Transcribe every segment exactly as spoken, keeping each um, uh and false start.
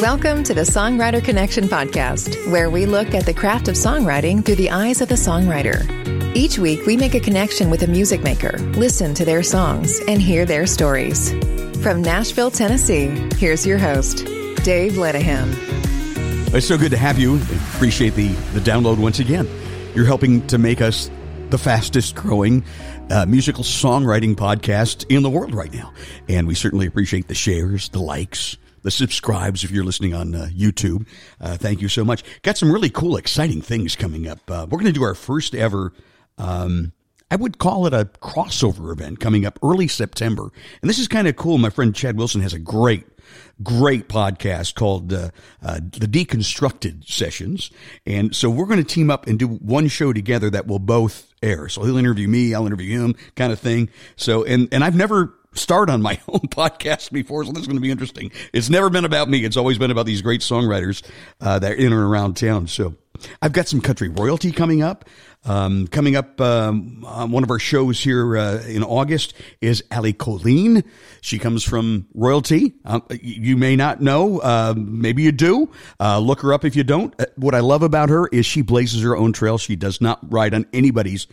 Welcome to the Songwriter Connection podcast, where we look at the craft of songwriting through the eyes of the songwriter. Each week, we make a connection with a music maker, listen to their songs, and hear their stories. From Nashville, Tennessee, here's your host, Dave Ledeham. It's so good to have you. Appreciate the, the download once again. You're helping to make us the fastest growing uh, musical songwriting podcast in the world right now. And we certainly appreciate the shares, the likes, the subscribes if you're listening on uh, YouTube. Uh, thank you so much. Got some really cool, exciting things coming up. Uh, we're going to do our first ever, um, I would call it a crossover event coming up early September. And this is kind of cool. My friend Chad Wilson has a great Great podcast called uh, uh, The Deconstructed Sessions. And so we're going to team up and do one show together that will both air. So he'll interview me, I'll interview him, kind of thing. So, and, and I've never started on my own podcast before, so this is going to be interesting. It's never been about me. It's always been about these great songwriters uh, that are in and around town. So I've got some country royalty coming up. Um, coming up um, on one of our shows here uh, in August is Allie Colleen. She comes from royalty. Um, you may not know. Uh, maybe you do. Uh, look her up if you don't. Uh, what I love about her is she blazes her own trail. She does not ride on anybody's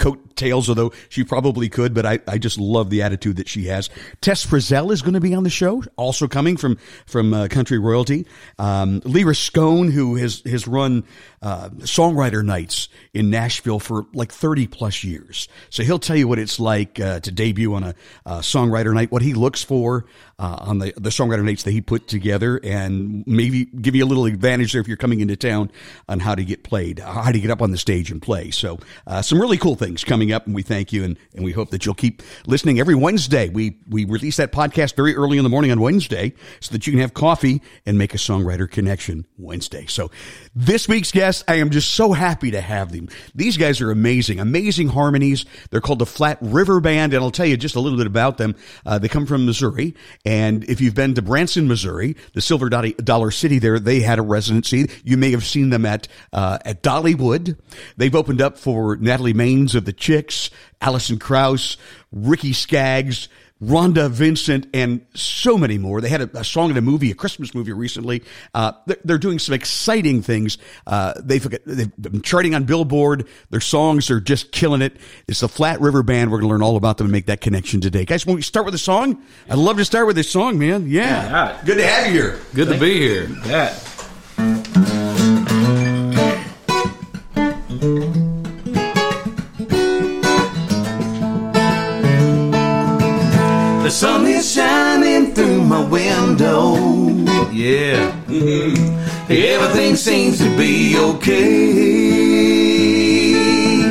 coattails, although she probably could, but I, I just love the attitude that she has. Tess Frazell is going to be on the show, also coming from, from uh, country royalty. Um, Leigh Riscone, who has, has run uh, songwriter nights in Nashville. Nashville for like thirty plus years. So he'll tell you what it's like uh, to debut on a uh, songwriter night, what he looks for uh, on the, the songwriter nights that he put together, and maybe give you a little advantage there if you're coming into town on how to get played, how to get up on the stage and play. So uh, some really cool things coming up, and we thank you, and, and we hope that you'll keep listening every Wednesday. We, we release that podcast very early in the morning on Wednesday so that you can have coffee and make a songwriter connection Wednesday. So this week's guest, I am just so happy to have them. These guys are amazing, amazing harmonies. They're called the Flat River Band, and I'll tell you just a little bit about them. Uh, they come from Missouri, and if you've been to Branson, Missouri, the Silver Dollar City there, they had a residency. You may have seen them at uh, at Dollywood. They've opened up for Natalie Maines of The Chicks, Alison Krauss, Ricky Skaggs, Rhonda Vincent, and so many more. They had a, a song in a movie, a Christmas movie recently. Uh, they're, they're doing some exciting things. Uh, they've, they've been charting on Billboard. Their songs are just killing it. It's the Flat River Band. We're going to learn all about them and make that connection today. Guys, when we start with a song, I'd love to start with this song, man. Yeah. yeah. Good to have you here. Good Thank to be here. You. Yeah. The sun is shining through my window. Yeah. Mm-hmm. Everything seems to be okay.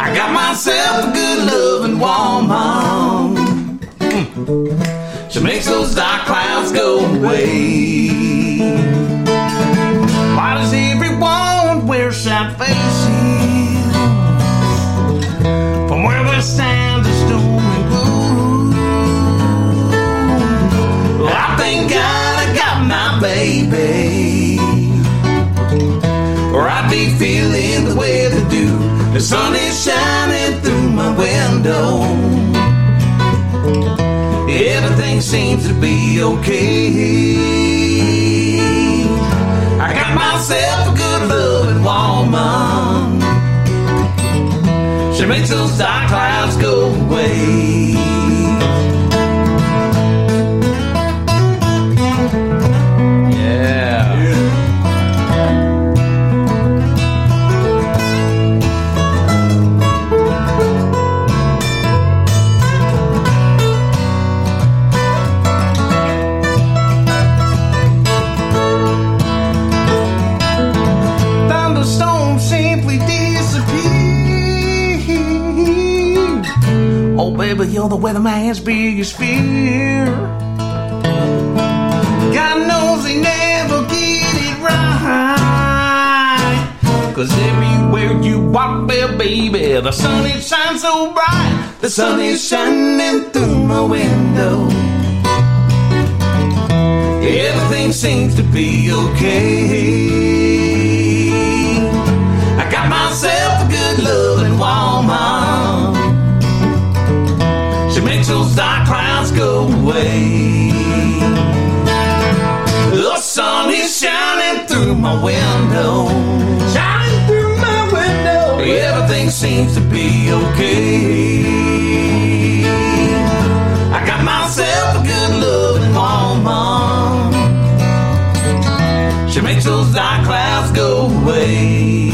I got myself a good love and warm mom. Mm. She makes those dark clouds go away. Why does everyone wear sad faces? From where we stand, the storm and blue. Thank God I got my baby, or I'd be feeling the way they do. The sun is shining through my window. Everything seems to be okay. I got myself a good loving woman. She makes those dark clouds go away. You're the weatherman's biggest fear. God knows they never get it right, 'cause everywhere you walk there, baby, the sun it shines so bright. The sun is shining through my window. Everything seems to be okay. I got myself a good loving woman. She makes those dark clouds go away. The sun my window, shining through my window. Everything seems to be okay. I got myself a good loving mama. She makes those dark clouds go away.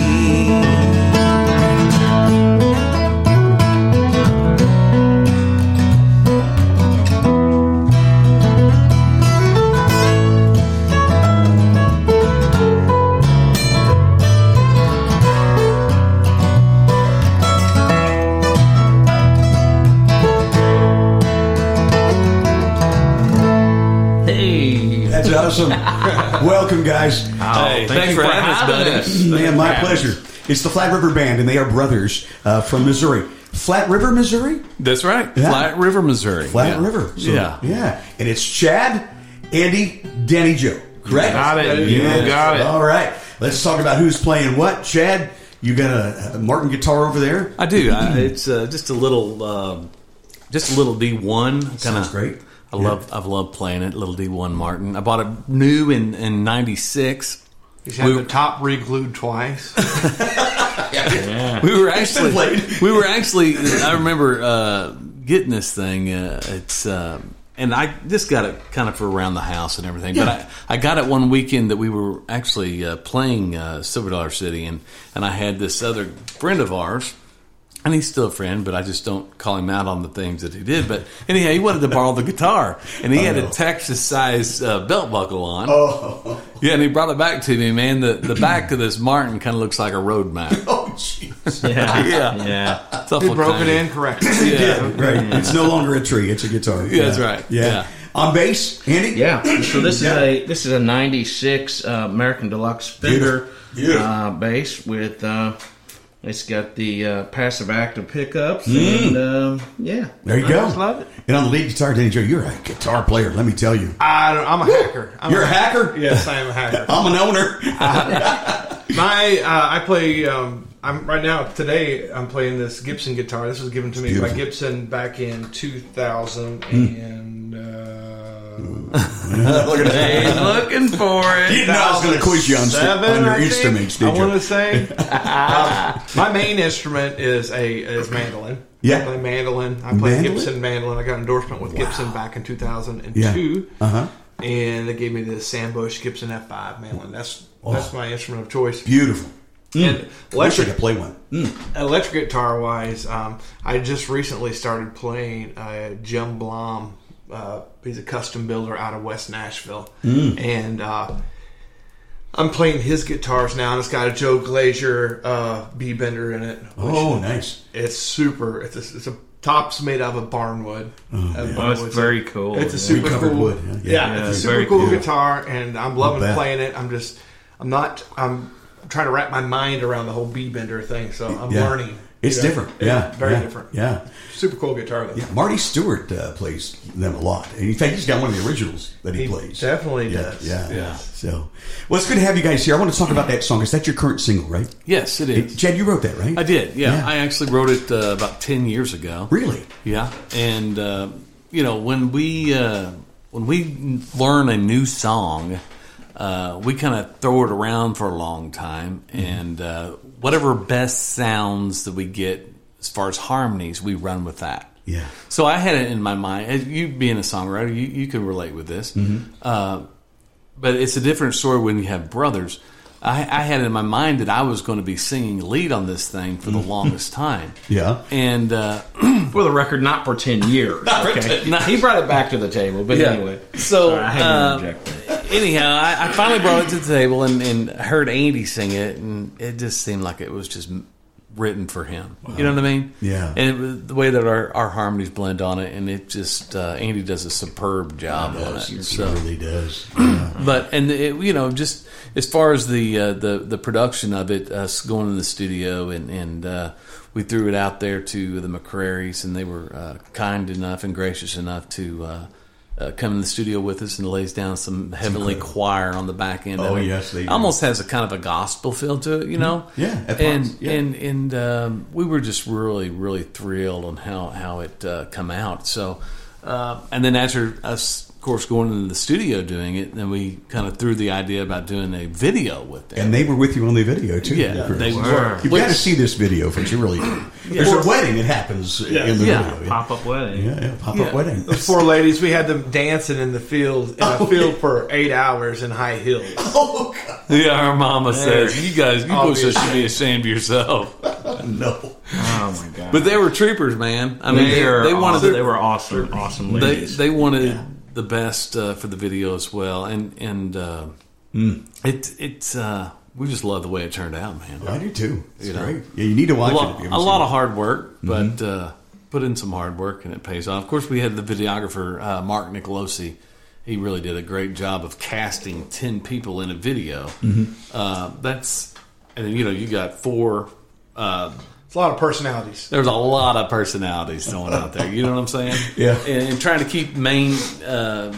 Awesome. Welcome, guys. Oh, hey, thanks, thanks for, for having us, buddy. Man, my pleasure. It's the Flat River Band, and they are brothers uh, from Missouri. Flat River, Missouri? That's right. Yeah. Flat River, Missouri. Flat yeah. River. So, yeah. Yeah. And it's Chad, Andy, Danny, Joe. Correct? Got it. You yes. got it. All right. Let's talk about who's playing what. Chad, you got a, a Martin guitar over there? I do. I, it's uh, just a little, um, just a little D one. Kinda. Sounds great. I yeah. love, I've loved playing it, little D one Martin. I bought it new in, in ninety-six. He's had we, the top re-glued twice. yeah. We were actually, we were actually, I remember uh, getting this thing. Uh, it's, uh, and I just got it kind of for around the house and everything. Yeah. But I, I got it one weekend that we were actually uh, playing uh, Silver Dollar City. And, and I had this other friend of ours. And he's still a friend, but I just don't call him out on the things that he did. But anyhow, he wanted to borrow the guitar, and he oh, had no. a Texas-sized uh, belt buckle on. Oh, yeah, and he brought it back to me, man. The the back of this Martin kind of looks like a road map. Oh, jeez. Yeah, yeah. yeah. He broke thing. It in correctly. Yeah, yeah. Right. It's no longer a tree; it's a guitar. Yeah, yeah. That's right. Yeah. yeah. On bass, Andy. Yeah. So this yeah. is a this is a ninety-six uh, American Deluxe Fender yeah. Yeah. Uh, bass with. Uh, It's got the uh, passive-active pickups, mm. and um, yeah, there you I go. Just love it. And on the lead guitar, Danny Joe, you're a guitar player. Let me tell you, I don't, I'm a Woo! hacker. I'm you're a hacker? hacker? Yes, I am a hacker. I'm an owner. I, my, uh, I play. Um, I'm right now today. I'm playing this Gibson guitar. This was given to me Beautiful. by Gibson back in two thousand mm. and. Uh, Look at that. He's looking for it. You know I was going to quiz you on, seven, on your instruments, did you? I want to say. um, my main instrument is a is mandolin. Yeah. I play mandolin. I play mandolin? Gibson mandolin. I got an endorsement with wow. Gibson back in two thousand two. Yeah. Uh-huh. And they gave me the Sam Bush Gibson F five mandolin. That's oh. that's my instrument of choice. Beautiful. Mm. And electric, I wish I could play one. Mm. Electric guitar-wise, um, I just recently started playing uh, Jim Blom. Uh, he's a custom builder out of West Nashville, mm. and uh, I'm playing his guitars now, and it's got a Joe Glazier uh, B-Bender in it. Oh, nice! It's super. It's a, it's a top's made out of a barnwood. Oh, yeah. barn oh it's wood. very cool. It's a super Recovered cool wood. Yeah, yeah, yeah, yeah it's a super cool, cool guitar, and I'm loving playing it. I'm just, I'm not, I'm trying to wrap my mind around the whole B-Bender thing, so I'm yeah. learning. It's yeah. different. Yeah. Very yeah. different. Yeah. Super cool guitar, though. Yeah. Marty Stewart uh, plays them a lot. In fact, he's got one of the originals that he, he plays. definitely yeah. does. Yeah. yeah. Yeah. So, well, it's good to have you guys here. I want to talk about that song. Is that your current single, right? Yes, it is. It, Chad, you wrote that, right? I did, yeah. yeah. I actually wrote it uh, about ten years ago. Really? Yeah. And, uh, you know, when we uh, when we learn a new song, uh, we kind of throw it around for a long time, mm-hmm. and uh, whatever best sounds that we get as far as harmonies, we run with that. Yeah. So I had it in my mind. You being a songwriter, you, you can relate with this. Mm-hmm. Uh, but it's a different story when you have brothers. I, I had it in my mind that I was going to be singing lead on this thing for the longest time. Yeah. And uh, for the record, not for ten years. not okay. for ten. Not, he brought it back to the table, but yeah. anyway. So Sorry, I had to interject that. Anyhow, I, I finally brought it to the table and, and heard Andy sing it, and it just seemed like it was just written for him. Wow. You know what I mean? Yeah. And it was the way that our, our harmonies blend on it, and it just uh, Andy does a superb job on it. He so. really does. Yeah. But and it, you know, just as far as the uh, the the production of it, us going in the studio and and uh, we threw it out there to the McCraries, and they were uh, kind enough and gracious enough to. Uh, Uh, come in the studio with us and lays down some heavenly choir on the back end. Oh, I mean, yes, they do. Almost has a kind of a gospel feel to it, you know? Yeah, at and, yeah. and and um, we were just really, really thrilled on how how it uh, come out. So, uh, and then after us course, going into the studio doing it, then we kind of threw the idea about doing a video with them. And they were with you on the video, too. Yeah, the they were. You've Which, got to see this video, but you really yeah. There's a wedding that happens yeah. in the yeah. video. Pop-up wedding. Yeah, yeah pop-up yeah. wedding. Those four ladies, we had them dancing in the field, in oh, a field yeah. for eight hours in high heels. Oh, God. Yeah, our mama Man. says, you guys, you boys should be ashamed of yourself. No. Oh, my God. But they were troopers, man. I mean, they, they, they wanted awesome. Their, they were awesome, awesome ladies. They, they wanted... Yeah. The best uh, for the video as well, and and uh, mm. it it's uh, we just love the way it turned out, man. Yeah, I do too. It's you great. Know? Yeah, you need to watch a lot, it. A lot it. of hard work, but mm-hmm. uh, put in some hard work and it pays off. Of course, we had the videographer uh, Mark Nicolosi. He really did a great job of casting ten people in a video. Mm-hmm. Uh, that's and you know you got four. Uh, A lot of personalities. There's a lot of personalities going out there. You know what I'm saying? Yeah. And, and trying to keep main, uh,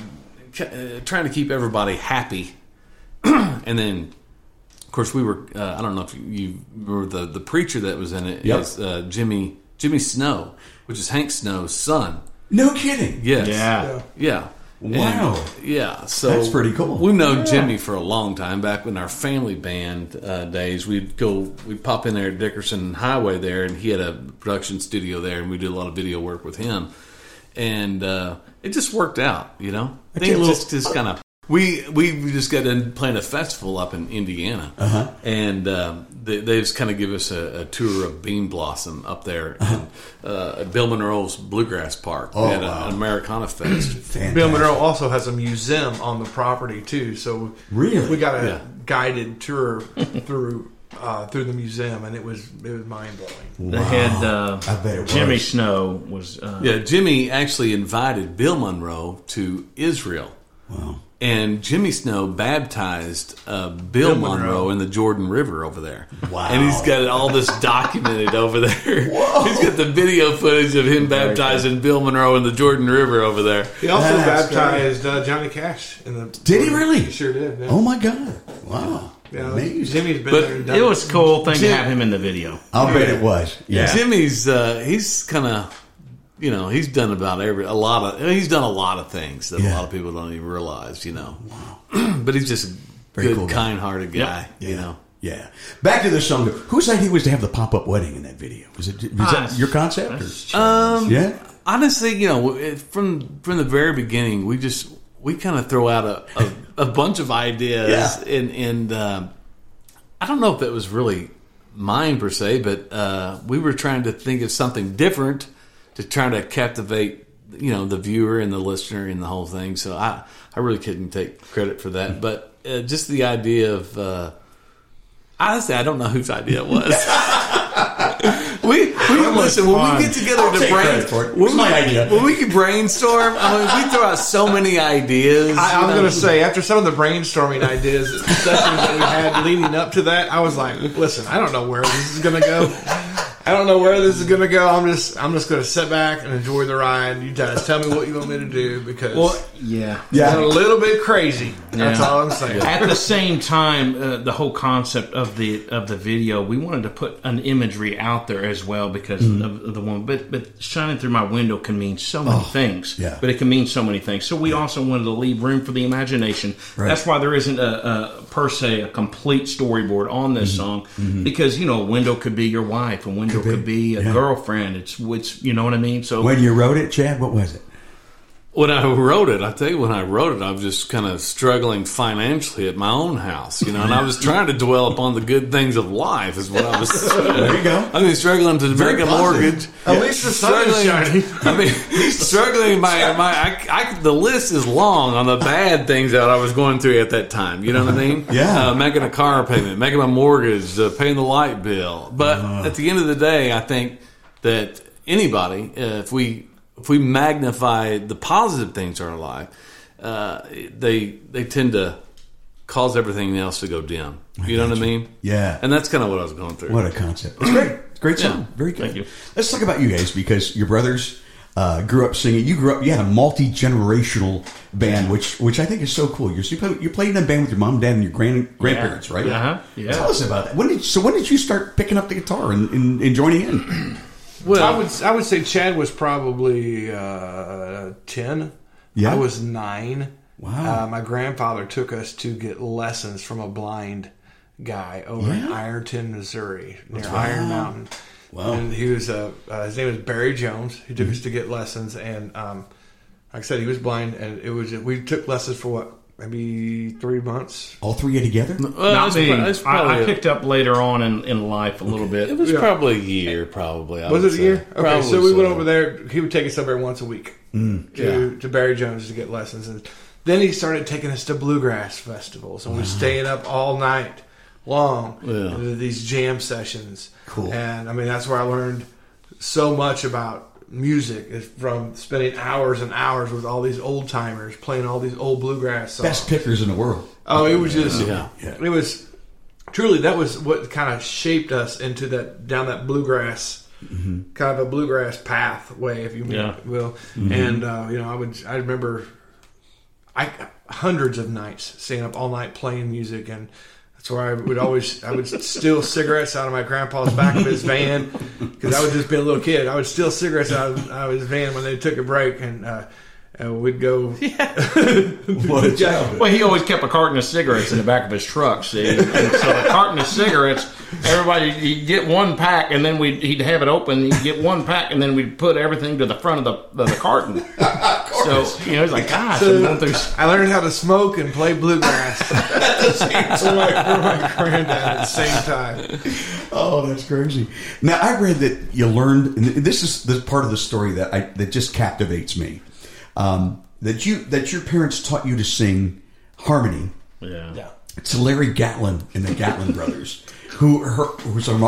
uh, trying to keep everybody happy. And then, of course, we were. Uh, I don't know if you, you were the, the preacher that was in it. Yep. Is uh, Jimmy Jimmy Snow, which is Hank Snow's son. No kidding. Yes. Yeah. Yeah. Wow. And, yeah. So that's pretty cool. We know yeah. Jimmy for a long time. Back when our family band uh, days, we'd go, we'd pop in there at Dickerson Highway there, and he had a production studio there, and we did a lot of video work with him, and uh, it just worked out, you know. I think just, just kind of we we just got in playing a festival up in Indiana, uh-huh. and um, they, they just kind of give us a, a tour of Bean Blossom up there. Uh-huh. Uh, at Bill Monroe's Bluegrass Park. Oh, at wow. an Americana Fest. Bill Monroe also has a museum on the property too, so really? we got a yeah. guided tour through uh, through the museum, and it was it was mind blowing. Wow. They had uh, I bet it Jimmy was. Snow was uh, yeah. Jimmy actually invited Bill Monroe to Israel. Wow. And Jimmy Snow baptized uh, Bill, Bill Monroe. Monroe in the Jordan River over there. Wow. And he's got all this documented over there. Whoa. He's got the video footage of him Very baptizing cool. Bill Monroe in the Jordan River over there. He also That's baptized uh, Johnny Cash. in the. Did he really? He sure did. Yeah. Oh, my God. Wow. Yeah, Jimmy's been but there and done it. It was a cool thing Jim, to have him in the video. I'll yeah. bet it was. Yeah. Jimmy's, uh, he's kind of... You know, he's done about every a lot of he's done a lot of things that yeah. a lot of people don't even realize. You know, wow. But he's just a Very good, cool guy. kind-hearted guy. Yep. Yeah. You know, yeah. Back to the song. Whose idea was to have the pop-up wedding in that video? Was it was uh, that your concept? Or? Um, yeah. Honestly, you know, it, from from the very beginning, we just we kind of throw out a, a, a bunch of ideas, yeah. and and um, I don't know if that was really mine per se, but uh, we were trying to think of something different. To try to captivate, you know, the viewer and the listener and the whole thing. So I, I really couldn't take credit for that. But uh, just the idea of, uh, honestly, I don't know whose idea it was. we, we listen when fun. we get together I'll to brainstorm. It. When, my idea. when we can brainstorm, I mean, we throw out so many ideas. I, I was going to say after some of the brainstorming ideas sessions that we had leading up to that, I was like, listen, I don't know where this is going to go. I don't know where this is going to go. I'm just, I'm just going to sit back and enjoy the ride. You guys tell me what you want me to do because, well, yeah, yeah, it's a little bit crazy. Yeah. That's all I'm saying. At the same time, uh, the whole concept of the of the video, we wanted to put an imagery out there as well because mm. of, of the one. But but shining through my window can mean so many oh, things. Yeah. But it can mean so many things. So we yeah. also wanted to leave room for the imagination. Right. That's why there isn't a, a per se a complete storyboard on this mm. song mm-hmm. because you know a window could be your wife, a window. Could be a yeah. girlfriend. It's, it's, you know what I mean? So when you wrote it, Chad, what was it? When I wrote it, I tell you, when I wrote it, I was just kind of struggling financially at my own house, you know, and I was trying to dwell upon the good things of life is what I was There you go. I mean, struggling to Very make positive. a mortgage. At least the sun is shining. I mean, struggling my, my I, I, the list is long on the bad things that I was going through at that time, you know what I mean? Yeah. Uh, making a car payment, making my mortgage, uh, paying the light bill. But uh. at the end of the day, I think that anybody, uh, if we... If we magnify the positive things in our life, uh, they they tend to cause everything else to go dim. You know what I mean? Yeah. And that's kind of what I was going through. What a concept. It's great. It's a great song. Yeah. Very good. Thank you. Let's talk about you guys because your brothers uh, grew up singing. You grew up, you had a multi-generational band, which which I think is so cool. You're, you, played, you played in a band with your mom, and dad, and your grand, grandparents, yeah. right? Uh-huh. Yeah. Tell us about that. When did, so when did you start picking up the guitar and, and, and joining in? Well, I would I would say Chad was probably uh, ten, Yeah. I was nine. Wow. Uh, my grandfather took us to get lessons from a blind guy over yeah. in Ironton, Missouri, near wow. Iron Mountain. Wow. And he was a uh, uh, his name was Barry Jones. He took mm-hmm. us to get lessons, and um, like I said, he was blind, and it was we took lessons for what. Maybe three months. All three together? Uh, Not me. Probably, I, I picked up later on in, in life a little okay. bit. It was yeah. probably a year, probably. I was it a say. year? Okay, probably so we so. went over there. He would take us up there once a week mm. to, yeah. to Barry Jones to get lessons. And then he started taking us to bluegrass festivals, and we uh-huh. stayed up all night long yeah. in these jam sessions. Cool. And, I mean, that's where I learned so much about music is from spending hours and hours with all these old timers playing all these old bluegrass songs. Best pickers in the world. Oh, it was just, yeah. yeah. it was truly, that was what kind of shaped us into that, down that bluegrass, mm-hmm. kind of a bluegrass pathway, if you yeah. will. Mm-hmm. And, uh, you know, I would, I remember I hundreds of nights staying up all night playing music, and that's where I would always, I would steal cigarettes out of my grandpa's back of his van, because I would just be a little kid. I would steal cigarettes out of, out of his van when they took a break, and uh, and we'd go. Yeah. What a job. Well, he always kept a carton of cigarettes in the back of his truck, see? And so a carton of cigarettes, everybody, he'd get one pack, and then we'd, he'd have it open, he'd get one pack, and then we'd put everything to the front of the, the, the carton. So, you know, it's like, gosh. So I learned how to smoke and play bluegrass for my, my granddad at the same time. Oh, that's crazy. Now, I read that you learned, and this is the part of the story that I, that just captivates me, um, that you that your parents taught you to sing harmony. Yeah. yeah. To Larry Gatlin and the Gatlin Brothers, who are, who's are,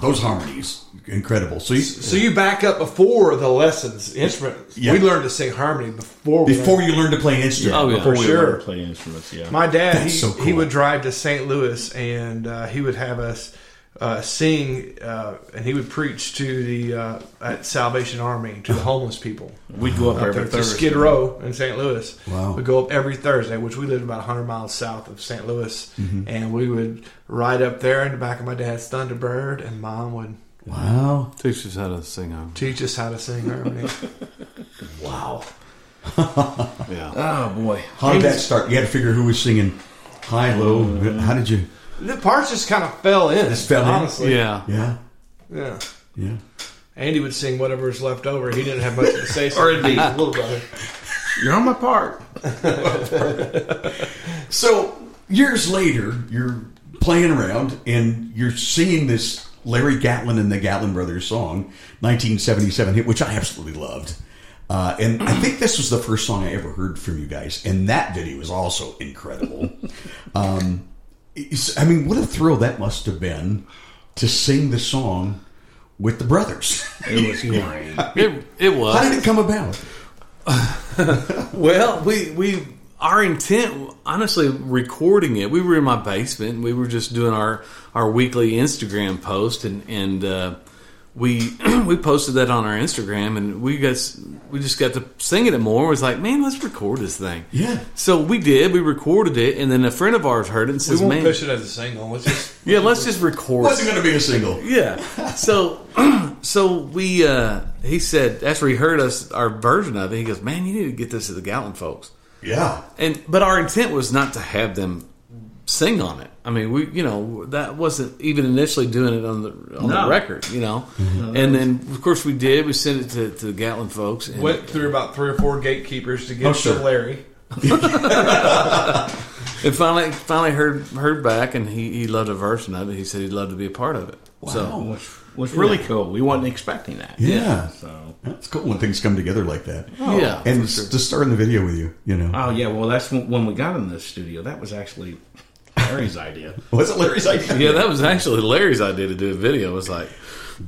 those harmonies. Incredible. So you, so you back up before the lessons instruments. Yeah. We learned to sing harmony before we before learned. you learned to play an instrument. Oh yeah, before for we sure. learned to play instruments. Yeah. My dad That's he so cool. he would drive to Saint Louis, and uh, he would have us uh, sing, uh, and he would preach to the uh, at Salvation Army to the homeless people. We'd go up uh, every Thursday to Skid Row in Saint Louis. Wow. We'd go up every Thursday, which we lived about one hundred miles south of Saint Louis, mm-hmm. and we would ride up there in the back of my dad's Thunderbird, and Mom would. Wow. Teach us how to sing harmony. Teach us how to sing harmony. Wow. Yeah. Oh, boy. How did that start? You had to figure who was singing high, low. Uh, how did you? The parts just kind of fell in. Just fell honestly. in? Yeah. Yeah. Yeah. Yeah. Andy would sing whatever was left over. He didn't have much to say. So or indeed. Little brother. You're on my part. So, years later, you're playing around, and you're singing this Larry Gatlin and the Gatlin Brothers song, nineteen seventy-seven hit, which I absolutely loved. Uh, and I think this was the first song I ever heard from you guys. And that video is also incredible. um, I mean, what a thrill that must have been to sing the song with the brothers. It was great. It, it was. How did it come about? Well, we... we Our intent, honestly, recording it, we were in my basement, and we were just doing our, our weekly Instagram post, and and uh, we we posted that on our Instagram, and we got we just got to singing it more. It was like, man, let's record this thing. Yeah. So we did. We recorded it, and then a friend of ours heard it and says, man, we won't push it as a single. Let's just yeah, let's just record. What's it going to be a single? Yeah. So so we uh, he said after he heard us our version of it, he goes, man, you need to get this to the Gatlin folks. Yeah, and but our intent was not to have them sing on it. I mean, we you know that wasn't even initially doing it on the on no. the record, you know. Mm-hmm. And then of course we did. We sent it to, to the Gatlin folks. And went through about three or four gatekeepers to get oh, sure. to Larry. And finally, finally heard heard back, and he, he loved a version of it. He said he'd love to be a part of it. Wow, so, which was really yeah. cool. We weren't expecting that. Yeah, yeah so that's cool when things come together like that. Oh, yeah, and sure. just starting the video with you, you know. Oh yeah, well that's when, when we got in the studio. That was actually Larry's idea. Was it Larry's idea? Yeah, that was actually Larry's idea to do a video. It was like,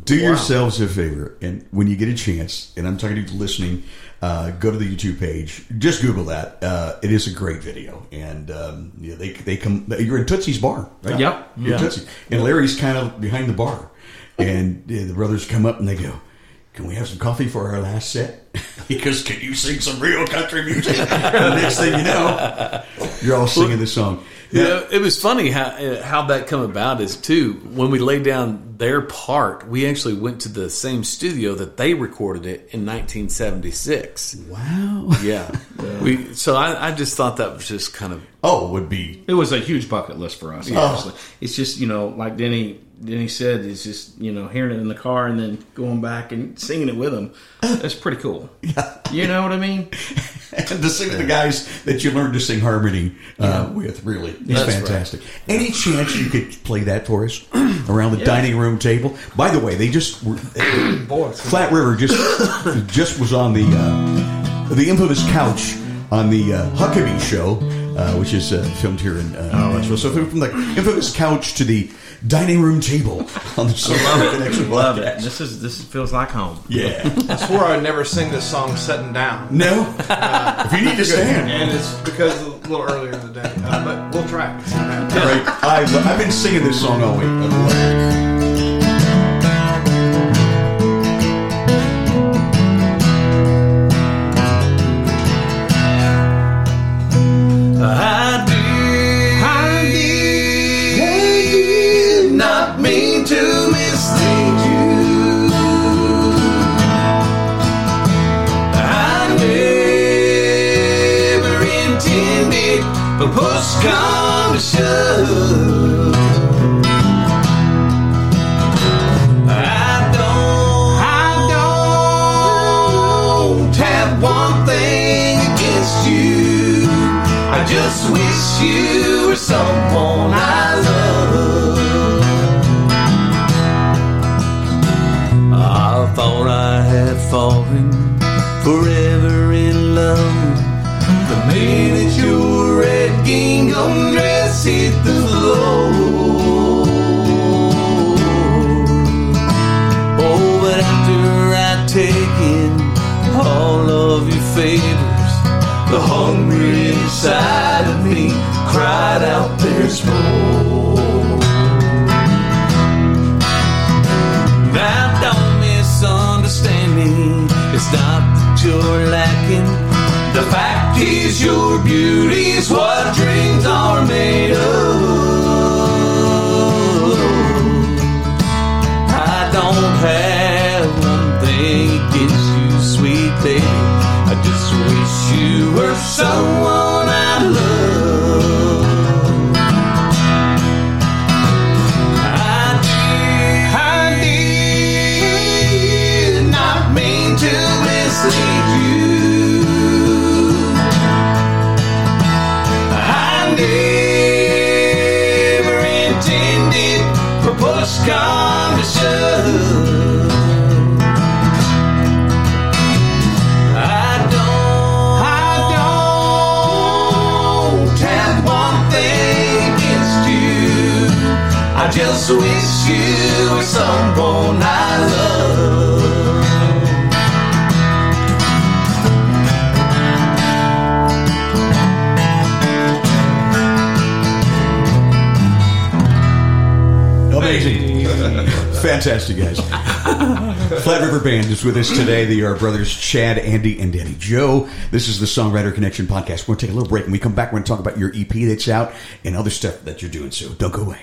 do wow. yourselves a favor, and when you get a chance, and I'm talking to you listening, uh, go to the YouTube page. Just Google that. Uh, it is a great video, and um, yeah, they they come. You're in Tootsie's bar, right? Yep, you're yeah. in Tootsie, and Larry's kind of behind the bar, and yeah, the brothers come up and they go, "Can we have some coffee for our last set?" He goes, "Can you sing some real country music?" And the next thing you know, you're all singing this song. Yeah, you know, it was funny how how that come about is too when we laid down their part. We actually went to the same studio that they recorded it in nineteen seventy-six. Wow. Yeah. yeah. We so I, I just thought that was just kind of oh would be it was a huge bucket list for us. Yeah. Obviously, it's just you know like Denny Denny said, it's just you know hearing it in the car and then going back and singing it with them. That's pretty cool. Yeah. You know what I mean? And to sing to the guys that you learned to sing harmony uh, yeah. with, really. It's fantastic. Right. Yeah. Any chance you could play that for us around the yeah. dining room table? By the way, they just... Were, Boy, Flat River just just was on the uh, the infamous couch on the uh, Huckabee show, uh, which is uh, filmed here in uh, oh, Nashville. So from the infamous couch to the dining room table on the Silver Connection. Love it. This is this feels like home. Yeah, I swore I'd never sing this song sitting down. No, uh, if you need to stand, and it's because a little earlier in the day, uh, but we'll try. All right, I've, I've been singing this song all week. I love it. Push come to shove, I don't, I don't have one thing against you. I just wish you were someone I love. I thought I had fallen forever in love. The minute your red gingham dress hit the floor, oh, but after I'd taken all of your favors, the hungry inside of me cried out, there's more. Now don't misunderstand me, it's not that you're lacking. The fact is your beauty's what dreams are made of. I don't have one thing against you, sweet baby. I just wish you were someone I love. I did, I did not mean to mislead you. Push come to shove, I don't, I don't have one thing against you. I just wish you were someone I love. Amazing. Fantastic, guys. Flat River Band is with us today. They are brothers Chad, Andy, and Danny Joe. This is the Songwriter Connection Podcast. We're going to take a little break. When we come back, we're going to talk about your E P that's out and other stuff that you're doing. So don't go away.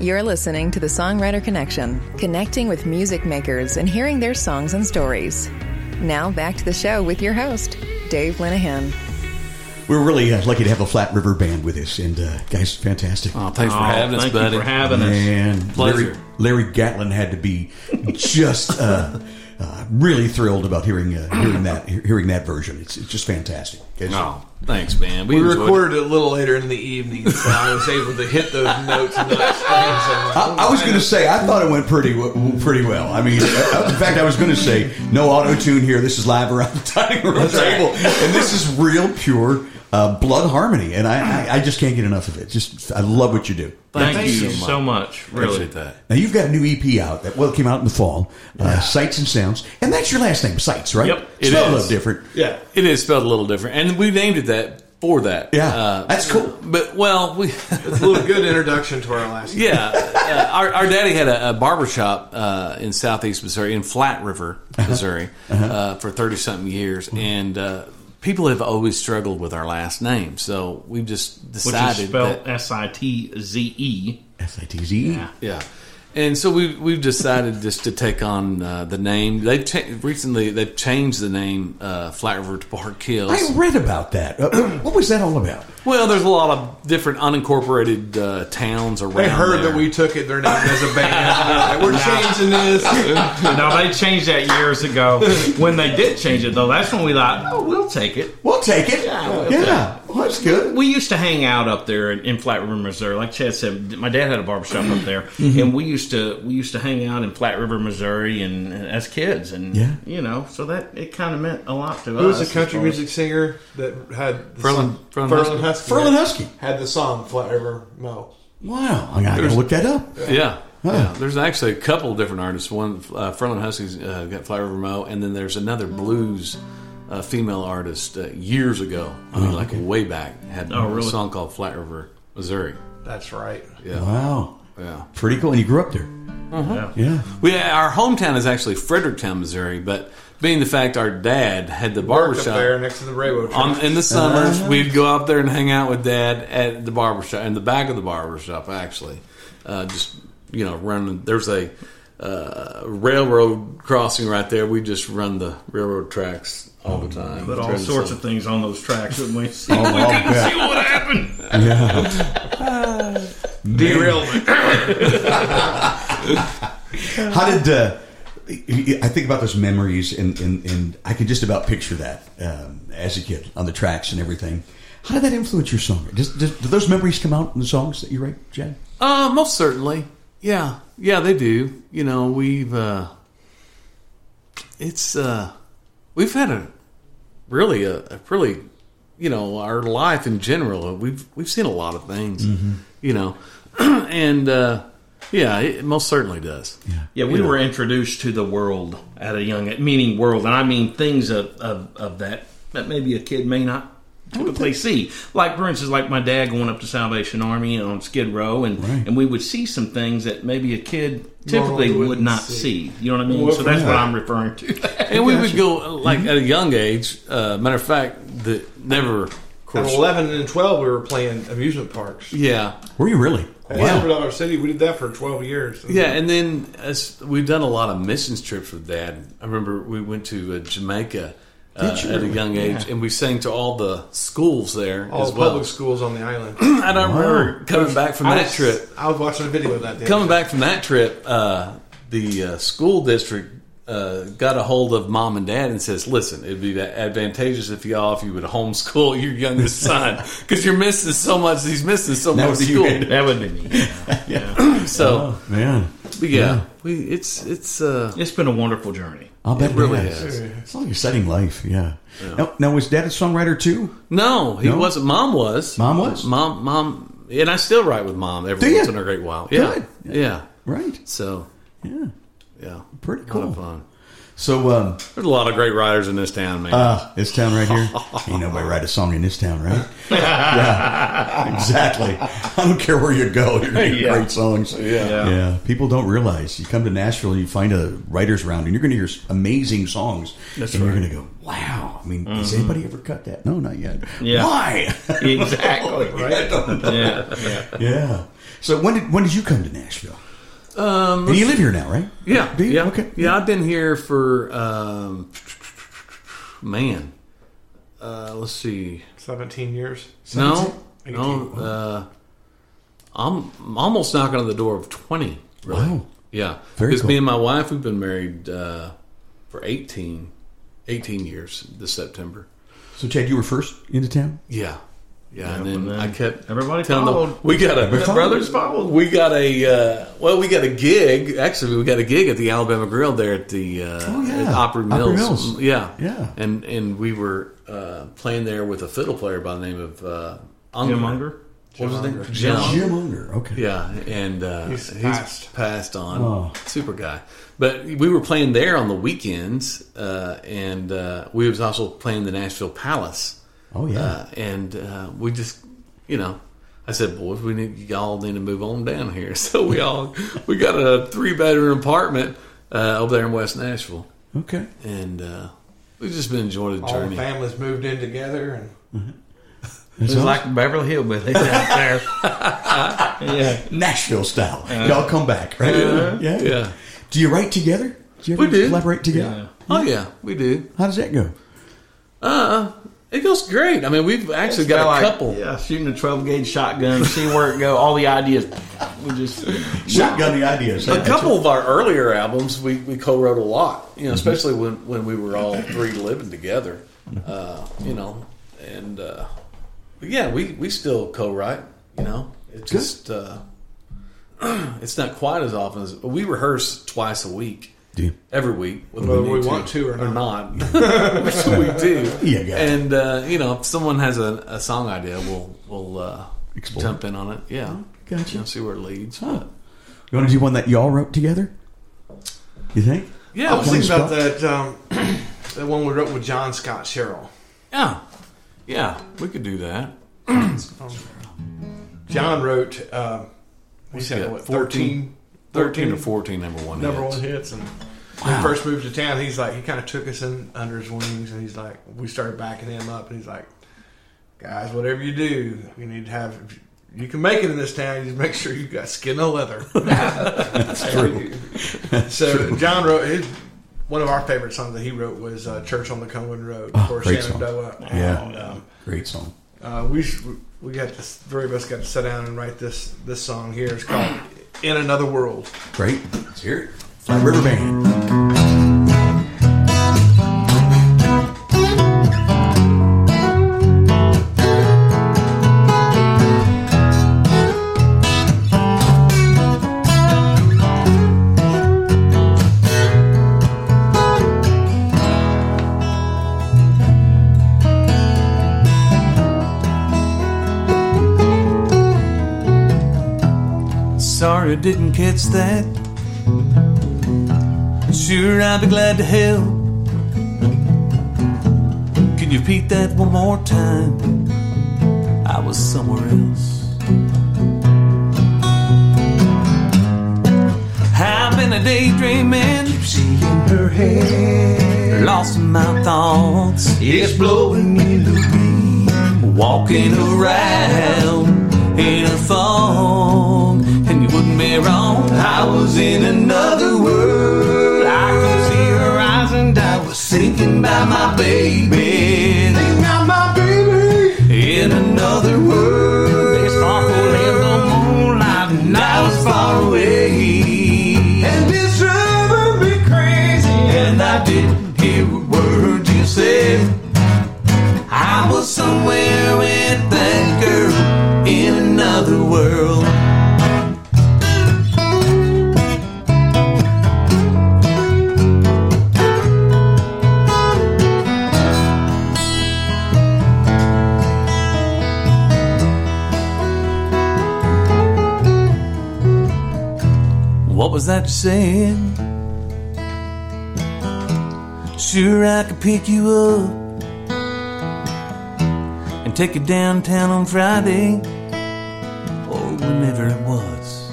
You're listening to The Songwriter Connection, connecting with music makers and hearing their songs and stories. Now back to the show with your host, Dave Ledeham. We're really uh, lucky to have the Flat River Band with us, and uh, guys, fantastic. Oh, thanks oh, for having us, thank buddy. Thank you for having us. And Larry, Larry Gatlin had to be just uh, uh, really thrilled about hearing uh, hearing that hearing that version. It's it's just fantastic. Guys, oh. Thanks, man. We, we recorded it a little later in the evening, so I was able to hit those notes and those things. I, I was going to say, I thought it went pretty pretty well. I mean, in fact, I was going to say, no auto-tune here. This is live around the dining room table. And this is real, pure uh, blood harmony. And I, I, I just can't get enough of it. Just I love what you do. Thank, Thank you so much. much. Really. Appreciate that. Now, you've got a new E P out that well came out in the fall, yeah. uh, Sights and Sounds. And that's your last name, Sights, right? Yep. It spelled is. a little different. Yeah. It is spelled a little different. And we named it that for that. Yeah. Uh, that's cool. But, well, we. It's a little good introduction to our last name. Yeah. uh, our, our daddy had a, a barbershop uh, in southeast Missouri, in Flat River, Missouri, uh-huh. Uh-huh. Uh, for thirty-something years. Mm-hmm. And, uh, people have always struggled with our last name, so we've just decided. Which is spelled S I T Z E. S I T Z E. Yeah. yeah. And so we've we've decided just to take on uh, the name. They've cha- recently they've changed the name uh, Flat River to Park Hills. I read about that. Uh, what was that all about? Well, there's a lot of different unincorporated uh, towns around. They heard there. that we took it their name as a band. We're no. changing this. No, they changed that years ago. When they did change it, though, that's when we thought, oh, we'll take it. We'll take it. Yeah, we'll yeah. Take it. Well, that's good. We used to hang out up there in, in Flat River, Missouri. Like Chad said, my dad had a barbershop up there, mm-hmm. and we used to we used to hang out in Flat River, Missouri, and, and as kids, and yeah. you know, so that it kind of meant a lot to Who us. Who was a country music singer that had the Ferlin, Ferlin, Ferlin Husky? Ferlin Husky had the song Flat River Mo. Wow, I gotta look that up. Yeah. yeah. Huh. yeah. There's actually a couple of different artists. One, uh, Ferlin Husky's uh, got Flat River Mo, and then there's another blues uh, female artist uh, years ago. I mean, oh, like okay. way back, had oh, a really? song called Flat River, Missouri. That's right. Yeah. Wow. Yeah. Pretty cool. And you grew up there. Uh-huh. Yeah. yeah. We our hometown is actually Fredericktown, Missouri, but. Being the fact our dad had the barbershop up there next to the railroad track. In the summers, uh-huh. we'd go up there and hang out with Dad at the barbershop, in the back of the barbershop, actually. Uh, just, you know, running. There's a uh, railroad crossing right there. We just run the railroad tracks all the time. Put all sorts of things on those tracks, wouldn't we? See, oh, we oh, didn't yeah. see what happened. Yeah. uh, Derailment. How did... Uh, I think about those memories, and, and, and I could just about picture that um, as a kid on the tracks and everything. How did that influence your song? Does, does, do those memories come out in the songs that you write, Chad? Uh, most certainly. Yeah. Yeah, they do. You know, we've... Uh, it's... Uh, we've had a... Really, a, a really... You know, our life in general, we've, we've seen a lot of things. Mm-hmm. You know. and... Uh, Yeah, it most certainly does. Yeah, yeah we yeah. were introduced to the world at a young, meaning world, and I mean things of, of, of that that maybe a kid may not typically see. Like, for instance, like my dad going up to Salvation Army on Skid Row, and, right. and we would see some things that maybe a kid typically World would not see. see. You know what I mean? Well, so that's yeah. what I'm referring to. And we would go, like, mm-hmm. at a young age, uh, matter of fact, that never... At eleven and twelve, we were playing amusement parks. Yeah. Were you really? At wow. Silver Dollar City, we did that for twelve years. Yeah, and then as we've done a lot of missions trips with Dad. I remember we went to uh, Jamaica uh, at really? a young age, yeah. and we sang to all the schools there all as the well. All public schools on the island. And I remember wow. coming back from I that was, trip. I was watching a video of that day. Coming back from that trip, uh, the uh, school district Uh, got a hold of Mom and Dad and says, listen, it'd be advantageous if y'all if you would homeschool your youngest son because you're missing so much. He's missing so that much school. That would be me. Yeah. yeah. So, oh, man, yeah, yeah. We, it's it's uh, it's been a wonderful journey. I'll bet it really has. It's an exciting life. Yeah. yeah. Now, now, was Dad a songwriter too? No, he no? wasn't. Mom was. Mom was. Mom. Mom. and I still write with Mom every once in a great while. Yeah. Good. Yeah. yeah. Right. So. Yeah. Yeah. Pretty cool. A lot of fun. So um, there's a lot of great writers in this town, man. Uh, this town right here. Ain't nobody write a song in this town, right? Yeah, exactly. I don't care where you go, you're going to get yeah. great songs. Yeah. yeah, yeah. People don't realize you come to Nashville, you find a writers' round, and you're going to hear amazing songs. That's and right. You're going to go, wow. I mean, mm-hmm. has anybody ever cut that? No, not yet. Yeah. Why? Exactly. Right. yeah. yeah. Yeah. So when did when did you come to Nashville? Um, and you live here now, right? Yeah. Do you? Yeah. Okay. Yeah, I've been here for, um, man, uh, let's see. seventeen years? seventeen? No. No. Uh, I'm almost knocking on the door of twenty. Really. Wow. Yeah. Very cool. Because me and my wife, we've been married uh, for eighteen years this September. So, Chad, you were first into town? Yeah. Yeah, yeah, and then, then I kept everybody telling followed. them we got a brothers followed. We got a uh, well, we got a gig. Actually, we got a gig at the Alabama Grill there at the uh, oh, yeah. at Opry Mills. Opry Mills. Yeah, yeah, and and we were uh, playing there with a fiddle player by the name of uh, Jim Unger. What was his name? Jim. Jim Unger. Okay. Yeah, and uh, he's, he's passed, passed on. Oh. Super guy. But we were playing there on the weekends, uh, and uh, we was also playing the Nashville Palace. Oh yeah, uh, and uh, we just, you know, I said, boys, we need y'all need to move on down here. So we all we got a three bedroom apartment uh, over there in West Nashville. Okay, and uh, we've just been enjoying the all journey. All the families moved in together, and mm-hmm. it's awesome. Like Beverly Hillbillies out there. yeah, Nashville style. Uh, y'all come back, right? Uh, yeah. yeah, yeah. Do you write together? Do you ever we do collaborate together? Yeah. Oh yeah, we do. How does that go? Uh. It goes great. I mean, we've actually it's got a like, couple. Yeah, shooting a twelve gauge shotgun, see where it go. All the ideas, we just shotgun the ideas. A couple of our earlier albums, we, we co-wrote a lot. You know, especially when, when we were all three living together. Uh, you know, and uh, but yeah, we, we still co-write. You know, it's just uh, it's not quite as often as we rehearse twice a week. Do you? Every week, whether we, we want to, to or not, or not. So we do. Yeah, got and uh, you know, if someone has a, a song idea, we'll we'll uh, jump in on it. Yeah, gotcha. You know, see where it leads. Huh. You want to do one that y'all wrote together? You think? Yeah, I was thinking about that um, that one we wrote with John Scott Sherrill. Yeah, yeah, we could do that. John wrote. Uh, we said what fourteen. Thirteen or fourteen number one number hits. one hits, and wow. When we first moved to town, he's like he kind of took us in under his wings, and he's like we started backing him up, and he's like, guys, whatever you do, you need to have you can make it in this town. You just make sure you got skin and leather. That's true. That's so true. John wrote his, one of our favorite songs that he wrote was uh, "Church on the Cumberland Road" oh, for Shenandoah. Song. Yeah, and, um, great song. Uh, we we got this, three of us got to sit down and write this this song here. It's called. In Another World. Great. Let's hear it. Flat River Band. Sorry I didn't catch that. Sure, I'd be glad to help. Can you repeat that one more time? I was somewhere else. I've been a daydreaming, she in her head, lost in my thoughts. It's blowing me loose, walking around in a fog. Wouldn't be wrong. I was in another world. I could see her eyes, and I was thinking about my baby. Thinking about my baby in another world. It's far away in the moonlight, and I was far away. And this drove me crazy, and I didn't hear a word you said. I was somewhere with that girl in another world. was that you said? Sure, I could pick you up and take you downtown on Friday, or whenever it was.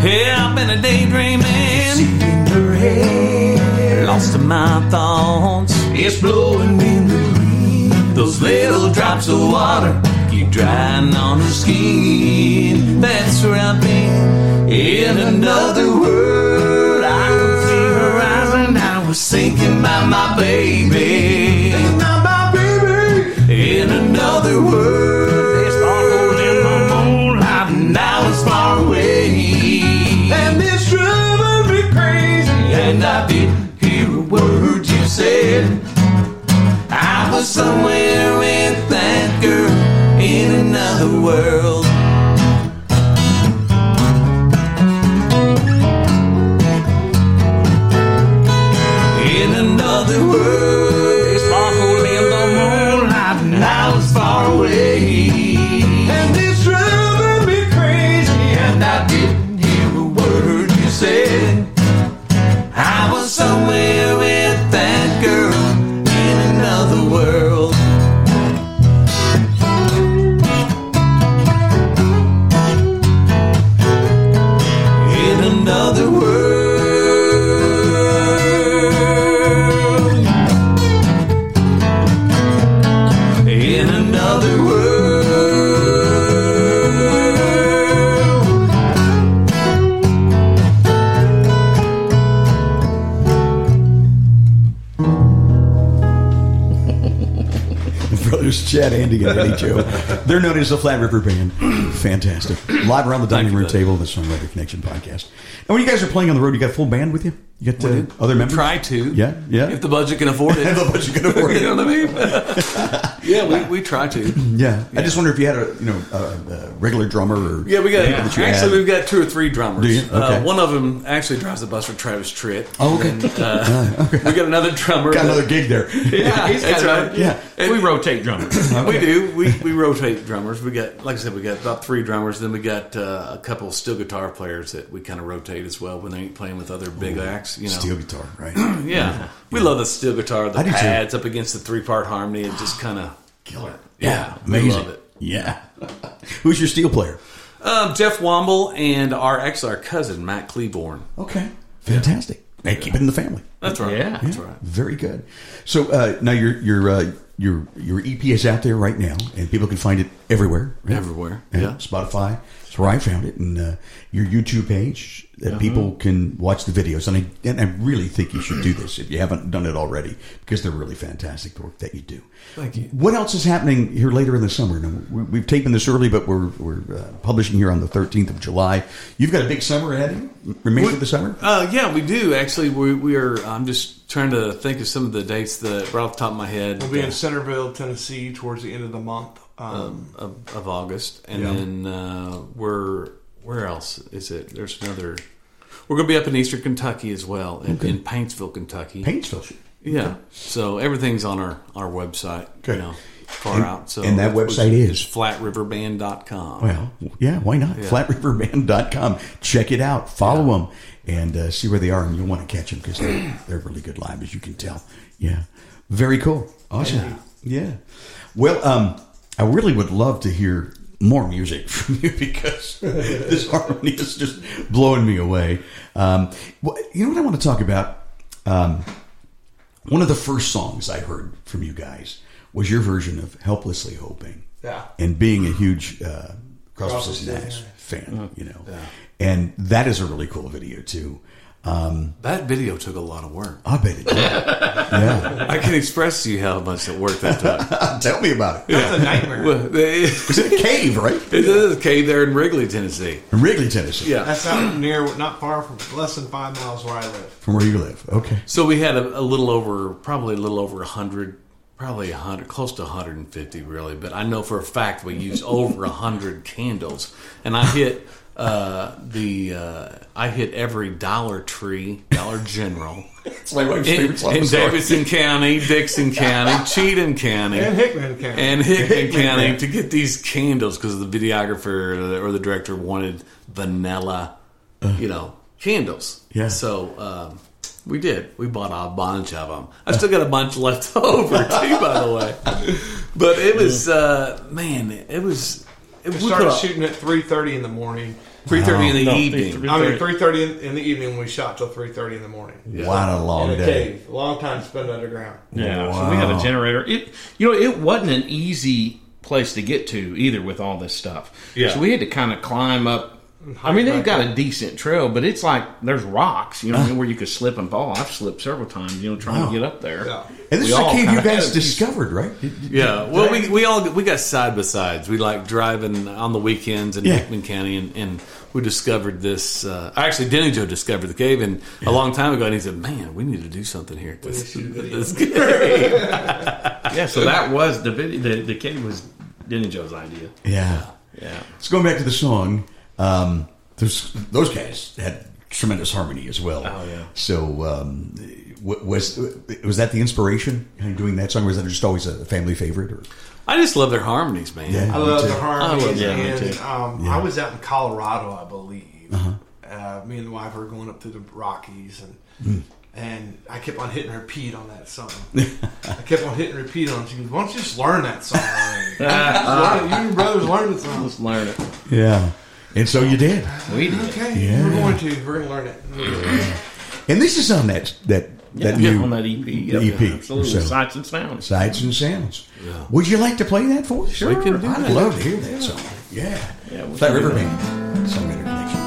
Hey, I've been a daydreaming, seeing her hair, lost in my thoughts. It's blowing in the breeze. Those little drops of water keep drying on her skin. That's where I've been, in another world. I could see her eyes and I was thinking about my baby, thinking about my baby, in another world. This heart goes in my moonlight and I was far away, and this drove me crazy, and I didn't hear a word you said. I was somewhere with that girl in another world. In another world. It sparkled in the moonlight and I was far away, and this drove me crazy, and I didn't hear a word you said. I was somewhere with that girl in another world. Another world. In another world. Brothers Chad, Andy, and Benny Joe. They're known as the Flat River Band. Fantastic. Live around the dining room table, the Songwriter Connection podcast. And when you guys are playing on the road, you got a full band with you? You got uh, other members? We try to. Yeah, yeah. If the budget can afford it. If the budget can afford it. You know what I mean? Yeah, we, we try to. Yeah. yeah. I just wonder if you had a you know a, a regular drummer or... Yeah, we got... Yeah. Actually, had. we've got two or three drummers. Do you? Okay. Uh, one of them actually drives the bus for Travis Tritt. Oh, okay. And, uh, uh, okay. We got another drummer. Got that, another gig there. Yeah, he's got right. Yeah. And we rotate drummers. Okay. We do. We we rotate drummers. We got, like I said, we got about three drummers. Then we got uh, a couple of steel guitar players that we kind of rotate as well when they ain't playing with other big... Big axe, you know. Steel guitar, right? yeah. yeah. We love the steel guitar, the pads too. Up against the three-part harmony. It just kind of... Killer. Yeah. Oh, amazing. We love it. Yeah. Who's your steel player? Um, Jeff Womble and our actually our cousin, Matt Cleborn. Okay. Fantastic. Yeah. They keep it in the family. That's right. Yeah. yeah. That's right. Very good. So uh, now your your, uh, your your E P is out there right now, and people can find it everywhere. Right? Everywhere. Yeah. yeah. Spotify. That's where I found it. And uh, your YouTube page... That uh-huh. people can watch the videos. And I, and I really think you should do this if you haven't done it already, because they're really fantastic work that you do. Thank you. What else is happening here later in the summer? Now, we've taken this early, but we're we're uh, publishing here on the thirteenth of July. You've got a big summer ahead of you? Remains we, of the summer? Uh, yeah, we do. Actually, we, we are... I'm just trying to think of some of the dates that right off the top of my head. We'll be uh, in Centerville, Tennessee towards the end of the month. Um, of, of August. And yeah. then uh, we're... Where else is it? There's another... We're going to be up in Eastern Kentucky as well, in, okay. in Paintsville, Kentucky. Paintsville. Yeah. Okay. So everything's on our, our website, okay. you know, far and, out. So and that website is? flat river band dot com. Well, yeah, why not? Yeah. flat river band dot com. Check it out. Follow yeah. them and uh, see where they are, and you'll want to catch them because they're, they're really good live, as you can tell. Yeah. Very cool. Awesome. Yeah. yeah. Well, um, I really would love to hear... more music from you because this harmony is just blowing me away. Um, well, you know what I want to talk about? Um, one of the first songs I heard from you guys was your version of Helplessly Hoping. Yeah. And being a huge uh, Crosby, Nash fan, you know. Yeah. And that is a really cool video, too. Um, that video took a lot of work. I bet it did. Yeah. I can express to you how much it worked that time. Tell me about it. That was a nightmare. Well, they, it's in a cave, right? It is a cave there in Wrigley, Tennessee. In Wrigley, Tennessee. Yeah. That's not near, not far from, less than five miles where I live. From where you live. Okay. So we had a, a little over, probably a little over one hundred, probably one hundred, close to one hundred fifty really, but I know for a fact we used over one hundred candles, and I hit... Uh, the uh, I hit every Dollar Tree, Dollar General. It's my wife's favorite song. In Davidson County, Dixon County, Cheatham County, and Hickman County, and Hickman, Hickman County Hickman. to get these candles because the videographer or the director wanted vanilla, uh, you know, candles. Yeah. So um, we did. We bought a bunch of them. I still got a bunch left over too, by the way. But it was uh, man, it was. It started shooting at three thirty in the morning. Three thirty in the no, evening. three thirty I mean, three thirty in, in the evening. When we shot till three thirty in the morning. Yeah. What a long in a day! Cave. A long time spent underground. Yeah, wow. So we had a generator. It, you know, it wasn't an easy place to get to either with all this stuff. Yeah. So we had to kind of climb up. I mean, they've got a decent trail, but it's like there's rocks, you know, uh, where you could slip and fall. I've slipped several times, you know, trying wow. to get up there. Yeah. And this we is a cave you guys discovered, right? Yeah. Well, we we all we got side by sides. We like driving on the weekends in yeah. Hickman County, and, and we discovered this. Uh, actually, Denny Joe discovered the cave, and yeah. a long time ago, and he said, "Man, we need to do something here at this, this cave." Yeah. So that was the the, the cave was Denny Joe's idea. Yeah. Yeah. So going back to the song. Um, those those guys had tremendous harmony as well. Oh yeah. So um, was was that the inspiration kind of doing that song, or was that just always a family favorite? Or? I just love their harmonies, man. Yeah, I love the harmonies. I love, yeah, and um, yeah. I was out in Colorado, I believe. Uh-huh. Uh, me and the wife were going up through the Rockies, and mm. and I kept on hitting repeat on that song. I kept on hitting repeat on. She goes, "Why don't you just learn that song? Already? You and your brothers learn the song. Just learn it." Yeah. And so you did. We did. Okay, yeah. We're going to. We're going to learn it. Yeah. And this is on that that yeah, that new on that E P. Yep, E P, yeah, absolutely. So, Sights and Sounds. Sights and Sounds. Yeah. Would you like to play that for us? Sure, we can do I'd that. Love to hear that yeah. song. Yeah. Yeah. We'll Flat River Band. Some interconnection.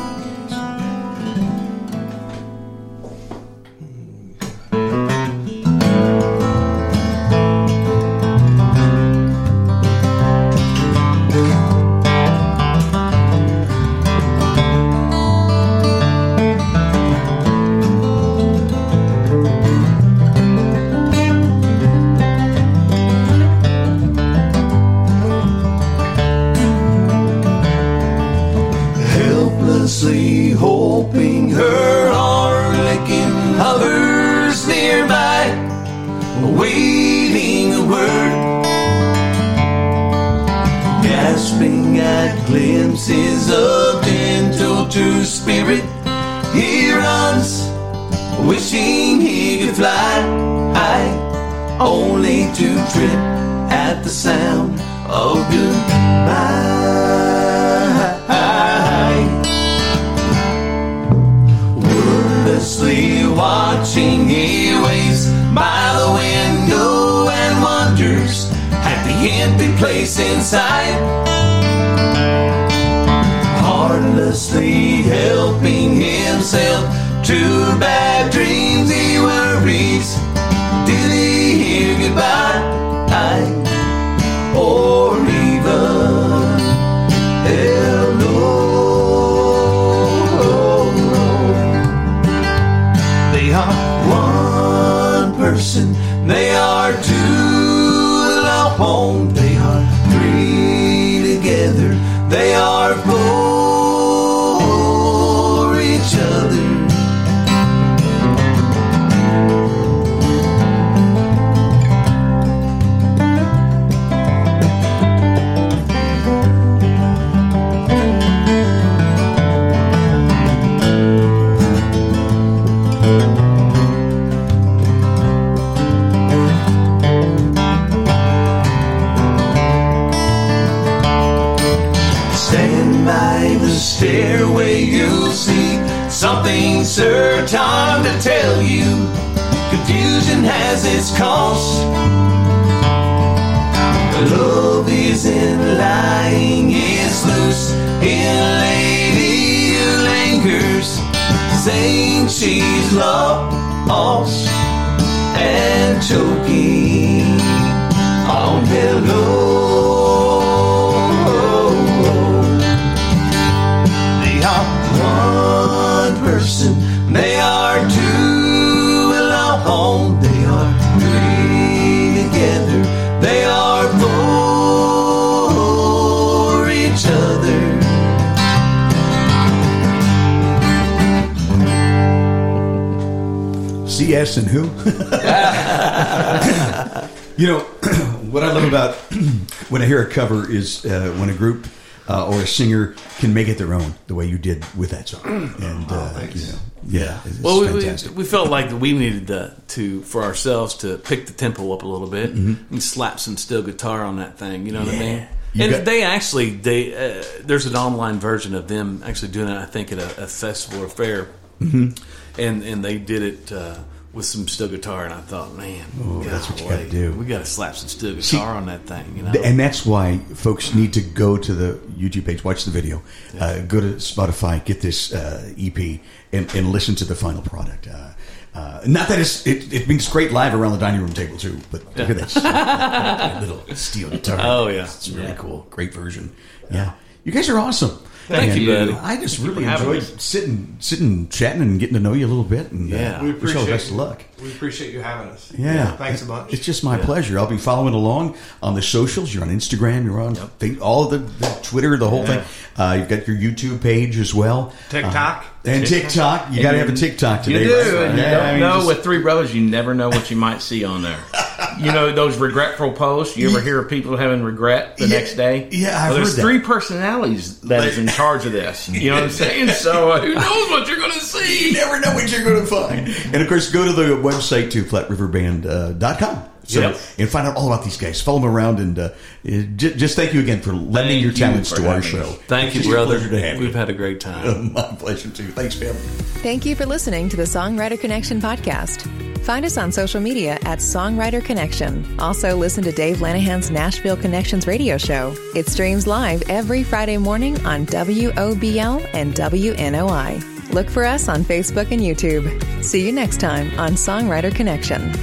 Tess and who? You know, what I love about when I hear a cover is uh, when a group uh, or a singer can make it their own, the way you did with that song. And, uh, oh, you know, yeah, it's well, fantastic. We, we felt like we needed to, to, for ourselves, to pick the tempo up a little bit mm-hmm. and slap some steel guitar on that thing. You know yeah. what I mean? You and got, they actually, they uh, there's an online version of them actually doing it, I think, at a, a festival or fair. Mm-hmm. And and they did it uh, with some steel guitar, and I thought, man, oh, God, that's what you got to do. We got to slap some steel guitar See, on that thing, you know. And that's why folks need to go to the YouTube page, watch the video, yeah. uh, go to Spotify, get this uh, E P, and, and listen to the final product. Uh, uh, not that it's it, it means great live around the dining room table too, but look at that, steel, that little steel guitar. Oh yeah, it's really yeah. cool, great version. Yeah. yeah, you guys are awesome. Thank and, you, buddy. I just Thank really enjoyed sitting, sitting, chatting, and getting to know you a little bit. And, yeah, uh, we appreciate wish all the best of luck. We appreciate you having us. Yeah, yeah thanks it, a bunch. It's just my yeah. pleasure. I'll be following along on the socials. You're on Instagram. You're on yep. th- all the, the Twitter, the whole yeah. thing. Uh, you've got your YouTube page as well. TikTok. Uh, and TikTok. You got to have a TikTok today. You do. Right? And yeah, you don't I mean, know just, with three brothers, you never know what you might see on there. You know, those regretful posts. You ever hear of people having regret the yeah, next day? Yeah, I've well, there's heard that. Three personalities that is in charge of this. You know what I'm saying? So uh, who knows what you're going to see? You never know what you're going to find. And, of course, go to the website, to flat river band dot com. So, yep. And find out all about these guys. Follow them around. And uh, just, just thank you again for lending thank your talents you to our show. Thank it's you, brother. We've had a great time. Uh, my pleasure, too. Thanks, family. Thank you for listening to the Songwriter Connection podcast. Find us on social media at Songwriter Connection. Also, listen to Dave Lenehan's Nashville Connections radio show. It streams live every Friday morning on W O B L and W N O I. Look for us on Facebook and YouTube. See you next time on Songwriter Connection.